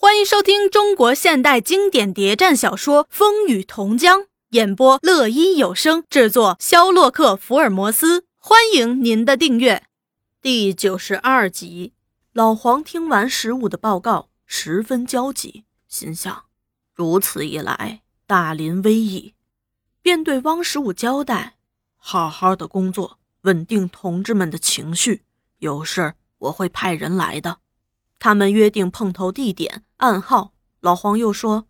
欢迎收听中国现代经典谍战小说《风雨同江》，演播乐一有声，制作肖洛克·福尔摩斯，欢迎您的订阅。第92集，老黄听完十五的报告，十分焦急，心想，如此一来，大临危矣，便对汪十五交代，好好的工作，稳定同志们的情绪，有事我会派人来的。他们约定碰头地点、暗号。老黄又说，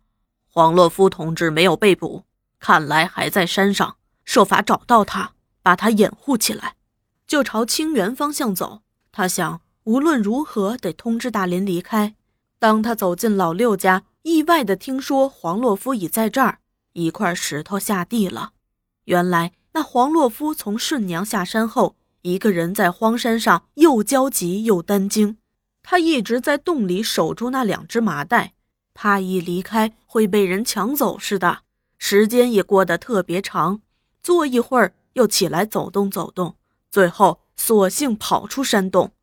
黄洛夫同志没有被捕，看来还在山上，设法找到他，把他掩护起来，就朝清源方向走。他想，无论如何得通知大林离开。当他走进老六家，意外地听说黄洛夫已在这儿，一块石头下地了。原来那黄洛夫从顺娘下山后，一个人在荒山上又焦急又担惊。他一直在洞里守住那两只麻袋，怕一离开会被人抢走似的。时间也过得特别长，坐一会儿又起来走动走动，最后索性跑出山洞。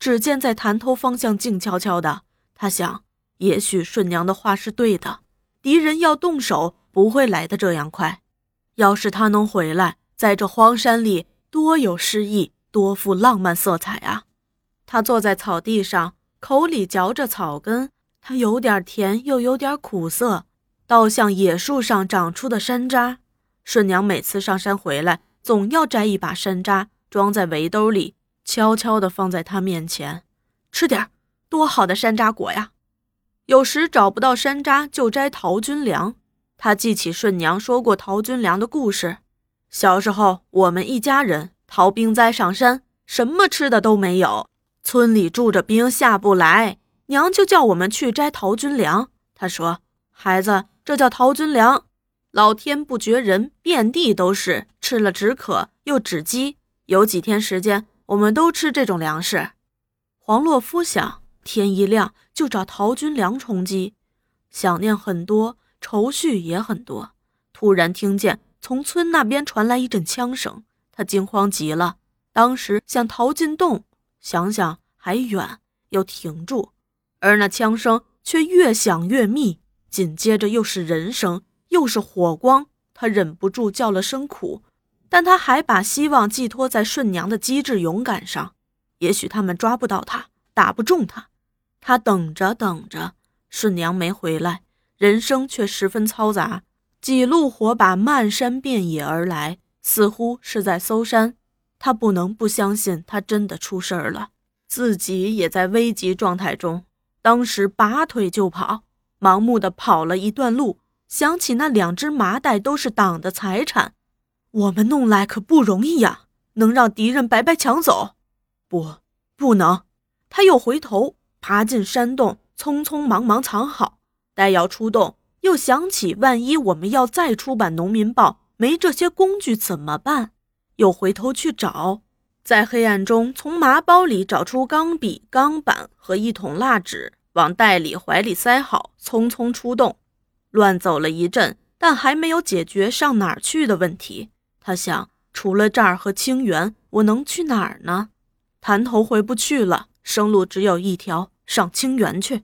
只见在潭头方向静悄悄的，他想，也许顺娘的话是对的，敌人要动手不会来得这样快。要是他能回来，在这荒山里多有诗意，多富浪漫色彩啊。他坐在草地上，口里嚼着草根，它有点甜又有点苦涩，倒像野树上长出的山楂。顺娘每次上山回来，总要摘一把山楂，装在围兜里，悄悄地放在他面前。吃点，多好的山楂果呀！有时找不到山楂，就摘陶军粮。他记起顺娘说过陶军粮的故事。小时候，我们一家人逃兵灾上山，什么吃的都没有。村里住着兵，下不来，娘就叫我们去摘陶军粮。她说，孩子，这叫陶军粮，老天不绝人，遍地都是，吃了止渴又止饥，有几天时间我们都吃这种粮食。黄洛夫想，天一亮就找陶军粮充饥，想念很多，愁绪也很多。突然听见从村那边传来一阵枪声，他惊慌极了，当时想逃进洞，想想还远，又停住，而那枪声却越响越密，紧接着又是人声，又是火光，他忍不住叫了声苦，但他还把希望寄托在顺娘的机智勇敢上，也许他们抓不到他，打不中他。他等着等着，顺娘没回来，人声却十分嘈杂，几路火把漫山遍野而来，似乎是在搜山。他不能不相信他真的出事儿了，自己也在危急状态中。当时拔腿就跑，盲目地跑了一段路，想起那两只麻袋都是党的财产，我们弄来可不容易呀，能让敌人白白抢走？不能。他又回头，爬进山洞，匆匆忙忙藏好。待要出洞，又想起万一我们要再出版农民报，没这些工具怎么办？又回头去找，在黑暗中从麻包里找出钢笔、钢板和一桶蜡纸，往袋里怀里塞好，匆匆出洞。乱走了一阵，但还没有解决上哪儿去的问题。他想，除了这儿和清源，我能去哪儿呢？潭头回不去了，生路只有一条，上清源去。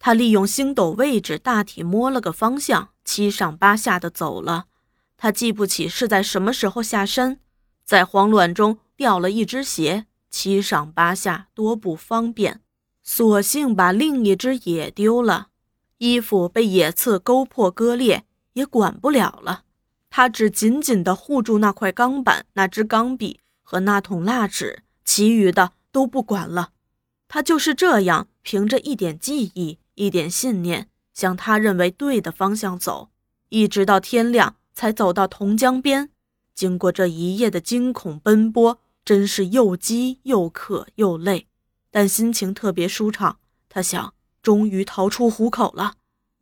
他利用星斗位置大体摸了个方向，七上八下的走了。他记不起是在什么时候下山，在慌乱中掉了一只鞋，七上八下多不方便，索性把另一只也丢了。衣服被野刺勾破割裂，也管不了了。他只紧紧地护住那块钢板、那只钢笔和那桶蜡纸，其余的都不管了。他就是这样，凭着一点记忆、一点信念，向他认为对的方向走，一直到天亮才走到同江边。经过这一夜的惊恐奔波，真是又饥又渴又累，但心情特别舒畅。他想，终于逃出虎口了。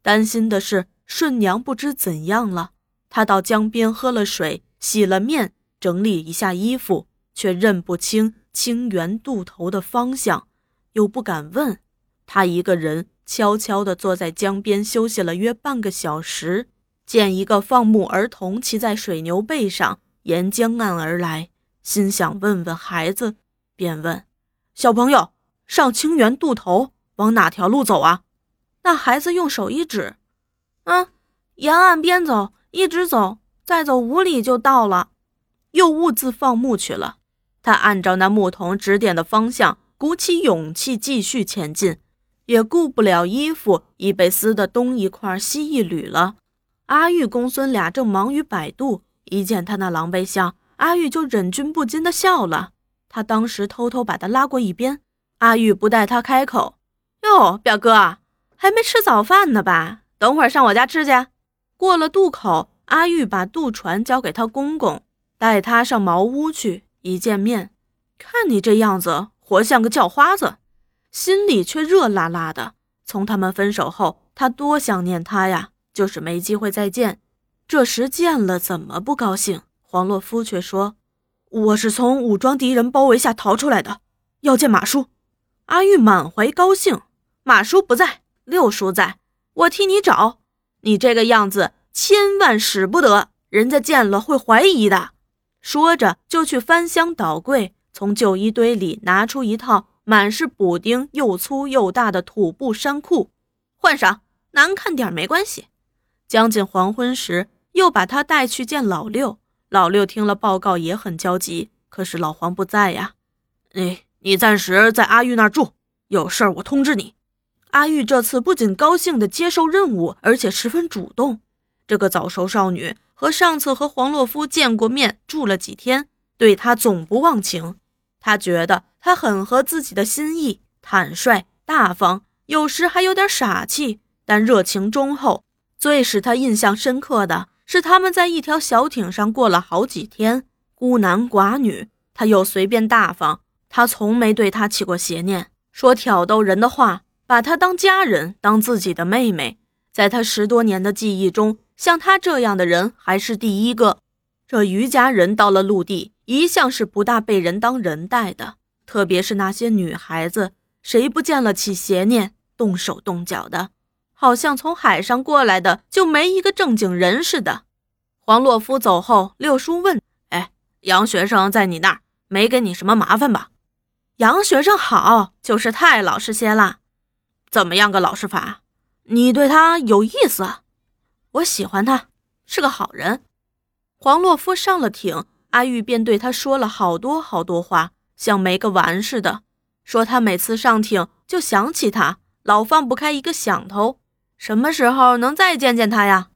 担心的是顺娘不知怎样了。他到江边喝了水，洗了面，整理一下衣服，却认不清清源渡头的方向，又不敢问。他一个人悄悄地坐在江边休息了约半个小时，见一个放牧儿童骑在水牛背上沿江岸而来，心想问问孩子，便问，小朋友，上清源渡头往哪条路走啊？那孩子用手一指，沿岸边走，一直走，再走5里就到了。又兀自放牧去了。他按照那牧童指点的方向，鼓起勇气继续前进，也顾不了衣服已被撕得东一块西一缕了。阿玉公孙俩正忙于摆渡，一见他那狼狈相，阿玉就忍俊不禁地笑了。他当时偷偷把他拉过一边，阿玉不待他开口：“哟，表哥，还没吃早饭呢吧？等会儿上我家吃去。”过了渡口，阿玉把渡船交给他公公，带他上茅屋去。一见面，看你这样子，活像个叫花子，心里却热辣辣的。从他们分手后，他多想念他呀，就是没机会再见。这时见了，怎么不高兴？黄洛夫却说：“我是从武装敌人包围下逃出来的，要见马叔。”阿玉满怀高兴：“马叔不在，六叔在，我替你找。你这个样子，千万使不得，人家见了会怀疑的。”说着就去翻箱倒柜，从旧衣堆里拿出一套满是补丁又粗又大的土布衫裤，换上，难看点没关系。将近黄昏时，又把他带去见老六。老六听了报告也很焦急，可是老黄不在呀。你暂时在阿玉那儿住，有事儿我通知你。阿玉这次不仅高兴地接受任务，而且十分主动。这个早熟少女和上次和黄洛夫见过面，住了几天，对他总不忘情。他觉得他很合自己的心意，坦率大方，有时还有点傻气，但热情忠厚。最使他印象深刻的是，他们在一条小艇上过了好几天，孤男寡女，他又随便大方，他从没对他起过邪念，说挑逗人的话，把他当家人，当自己的妹妹。在他10多年的记忆中，像他这样的人还是第一个。这余家人到了陆地，一向是不大被人当人待的，特别是那些女孩子，谁不见了起邪念，动手动脚的，好像从海上过来的就没一个正经人似的。黄洛夫走后，六叔问：“杨学生在你那儿，没给你什么麻烦吧？”“杨学生好，就是太老实些了。”“怎么样个老实法？你对他有意思啊？”“我喜欢他，是个好人。”黄洛夫上了艇，阿玉便对他说了好多好多话，像没个完似的，说他每次上艇就想起他，老放不开一个响头，什么时候能再见见他呀？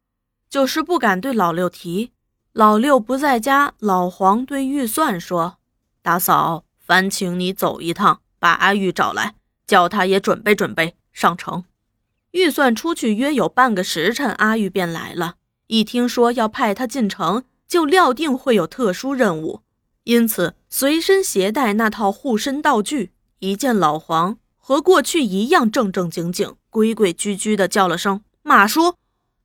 就是不敢对老六提。老六不在家，老黄对预算说：“大嫂，烦请你走一趟，把阿玉找来，叫他也准备准备上城。”预算出去约有半个时辰，阿玉便来了。一听说要派他进城，就料定会有特殊任务，因此随身携带那套护身道具。一见老黄，和过去一样正正经经、规规矩矩地叫了声：“马叔。”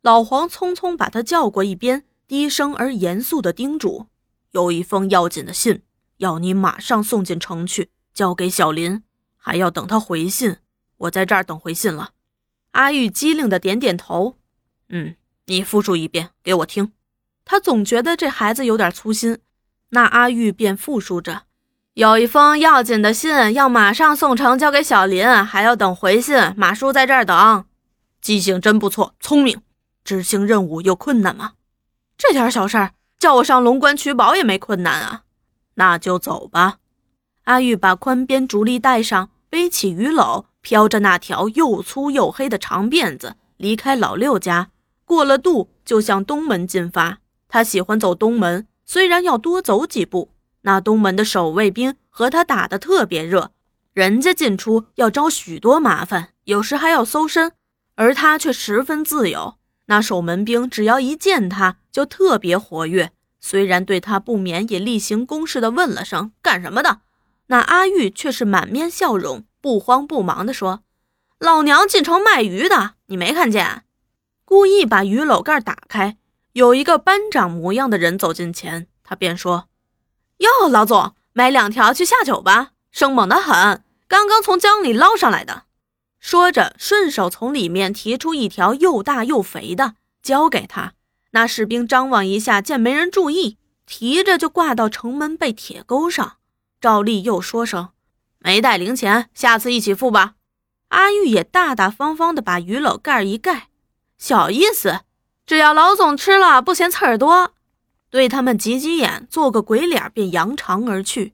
老黄匆匆把他叫过一边，低声而严肃地叮嘱：“有一封要紧的信，要你马上送进城去，交给小林，还要等他回信。我在这儿等回信了。”阿玉机灵地点点头：“你复述一遍给我听。”他总觉得这孩子有点粗心，那阿玉便复述着：“有一封要紧的信，要马上送城，交给小林，还要等回信。马叔在这儿等。”“记性真不错，聪明。执行任务有困难吗？”“这点小事儿，叫我上龙关取宝也没困难啊。”“那就走吧。”阿玉把宽边竹笠带上，背起鱼篓，飘着那条又粗又黑的长辫子，离开老六家，过了渡就向东门进发。他喜欢走东门，虽然要多走几步，那东门的守卫兵和他打得特别热，人家进出要招许多麻烦，有时还要搜身，而他却十分自由。那守门兵只要一见他就特别活跃，虽然对他不免也例行公事地问了声：“干什么的？”那阿玉却是满面笑容，不慌不忙地说：“老娘进城卖鱼的，你没看见？”故意把鱼篓盖打开，有一个班长模样的人走近前，他便说：“哟，老总，买2条去下酒吧，生猛得很，刚刚从江里捞上来的。”说着顺手从里面提出一条又大又肥的交给他。那士兵张望一下，见没人注意，提着就挂到城门被铁钩上。照例又说声：“没带零钱，下次一起付吧。”阿玉也大大方方地把鱼篓盖一盖，小意思，只要老总吃了不嫌刺儿多，对他们挤挤眼，做个鬼脸便扬长而去。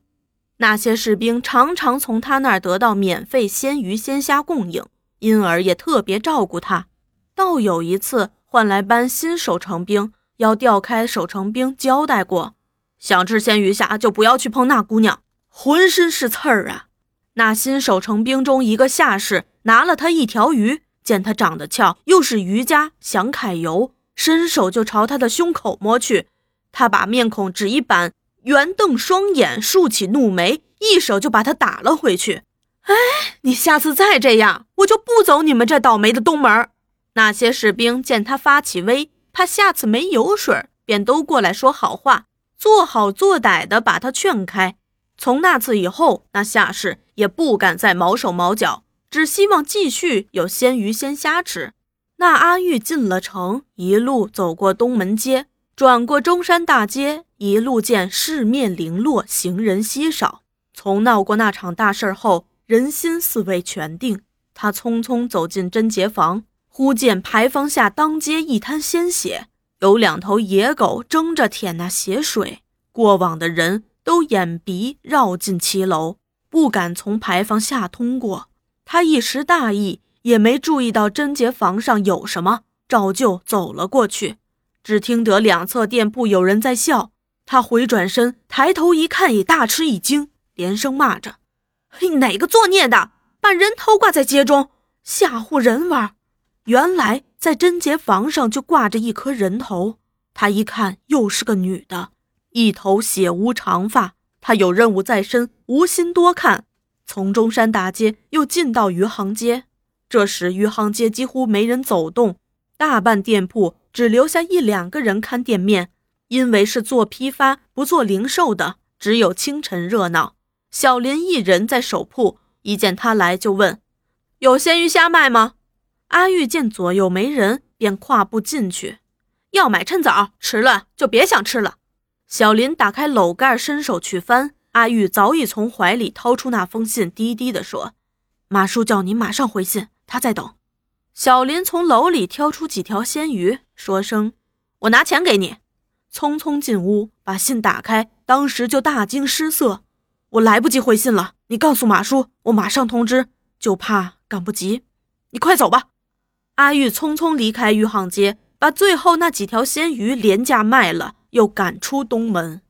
那些士兵常常从他那儿得到免费鲜鱼鲜虾供应，因而也特别照顾他。倒有一次换来班新守城兵，要调开守城兵交代过，想吃鲜鱼虾就不要去碰那姑娘，浑身是刺儿啊。那新守城兵中一个下士拿了他一条鱼，见他长得俏，又是渔家，想揩油，伸手就朝他的胸口摸去。他把面孔只一板，圆瞪双眼，竖起怒眉，一手就把他打了回去。哎，你下次再这样，我就不走你们这倒霉的东门。那些士兵见他发起威，怕下次没油水，便都过来说好话，做好做歹的把他劝开。从那次以后，那下士也不敢再毛手毛脚，只希望继续有鲜鱼鲜虾吃。那阿玉进了城，一路走过东门街，转过中山大街，一路见市面零落，行人稀少。从闹过那场大事后，人心似未全定，他匆匆走进贞洁坊，忽见牌坊下当街一滩鲜血，有两头野狗争着舔那血水，过往的人都掩鼻绕进骑楼，不敢从牌坊下通过。他一时大意，也没注意到贞洁坊上有什么，照旧走了过去。只听得两侧店铺有人在笑，他回转身抬头一看，也大吃一惊，连声骂着：嘿，哪个作孽的把人头挂在街中，吓唬人玩。原来在贞洁坊上就挂着一颗人头，他一看又是个女的，一头血污长发。他有任务在身，无心多看，从中山大街又进到余杭街。这时余杭街几乎没人走动，大半店铺只留下一两个人看店面，因为是做批发不做零售的，只有清晨热闹。小林一人在首铺，一见他来就问：有鲜鱼虾卖吗？阿玉见左右没人，便跨步进去，要买趁早，迟了就别想吃了。小林打开篓盖伸手去翻，阿玉早已从怀里掏出那封信，低低地说：马叔叫你马上回信，他在等。小林从篓里挑出几条鲜鱼，说声我拿钱给你，匆匆进屋，把信打开，当时就大惊失色。我来不及回信了，你告诉马叔我马上通知，就怕赶不及，你快走吧。阿玉匆匆离开余杭街，把最后那几条鲜鱼廉价卖了，又赶出东门。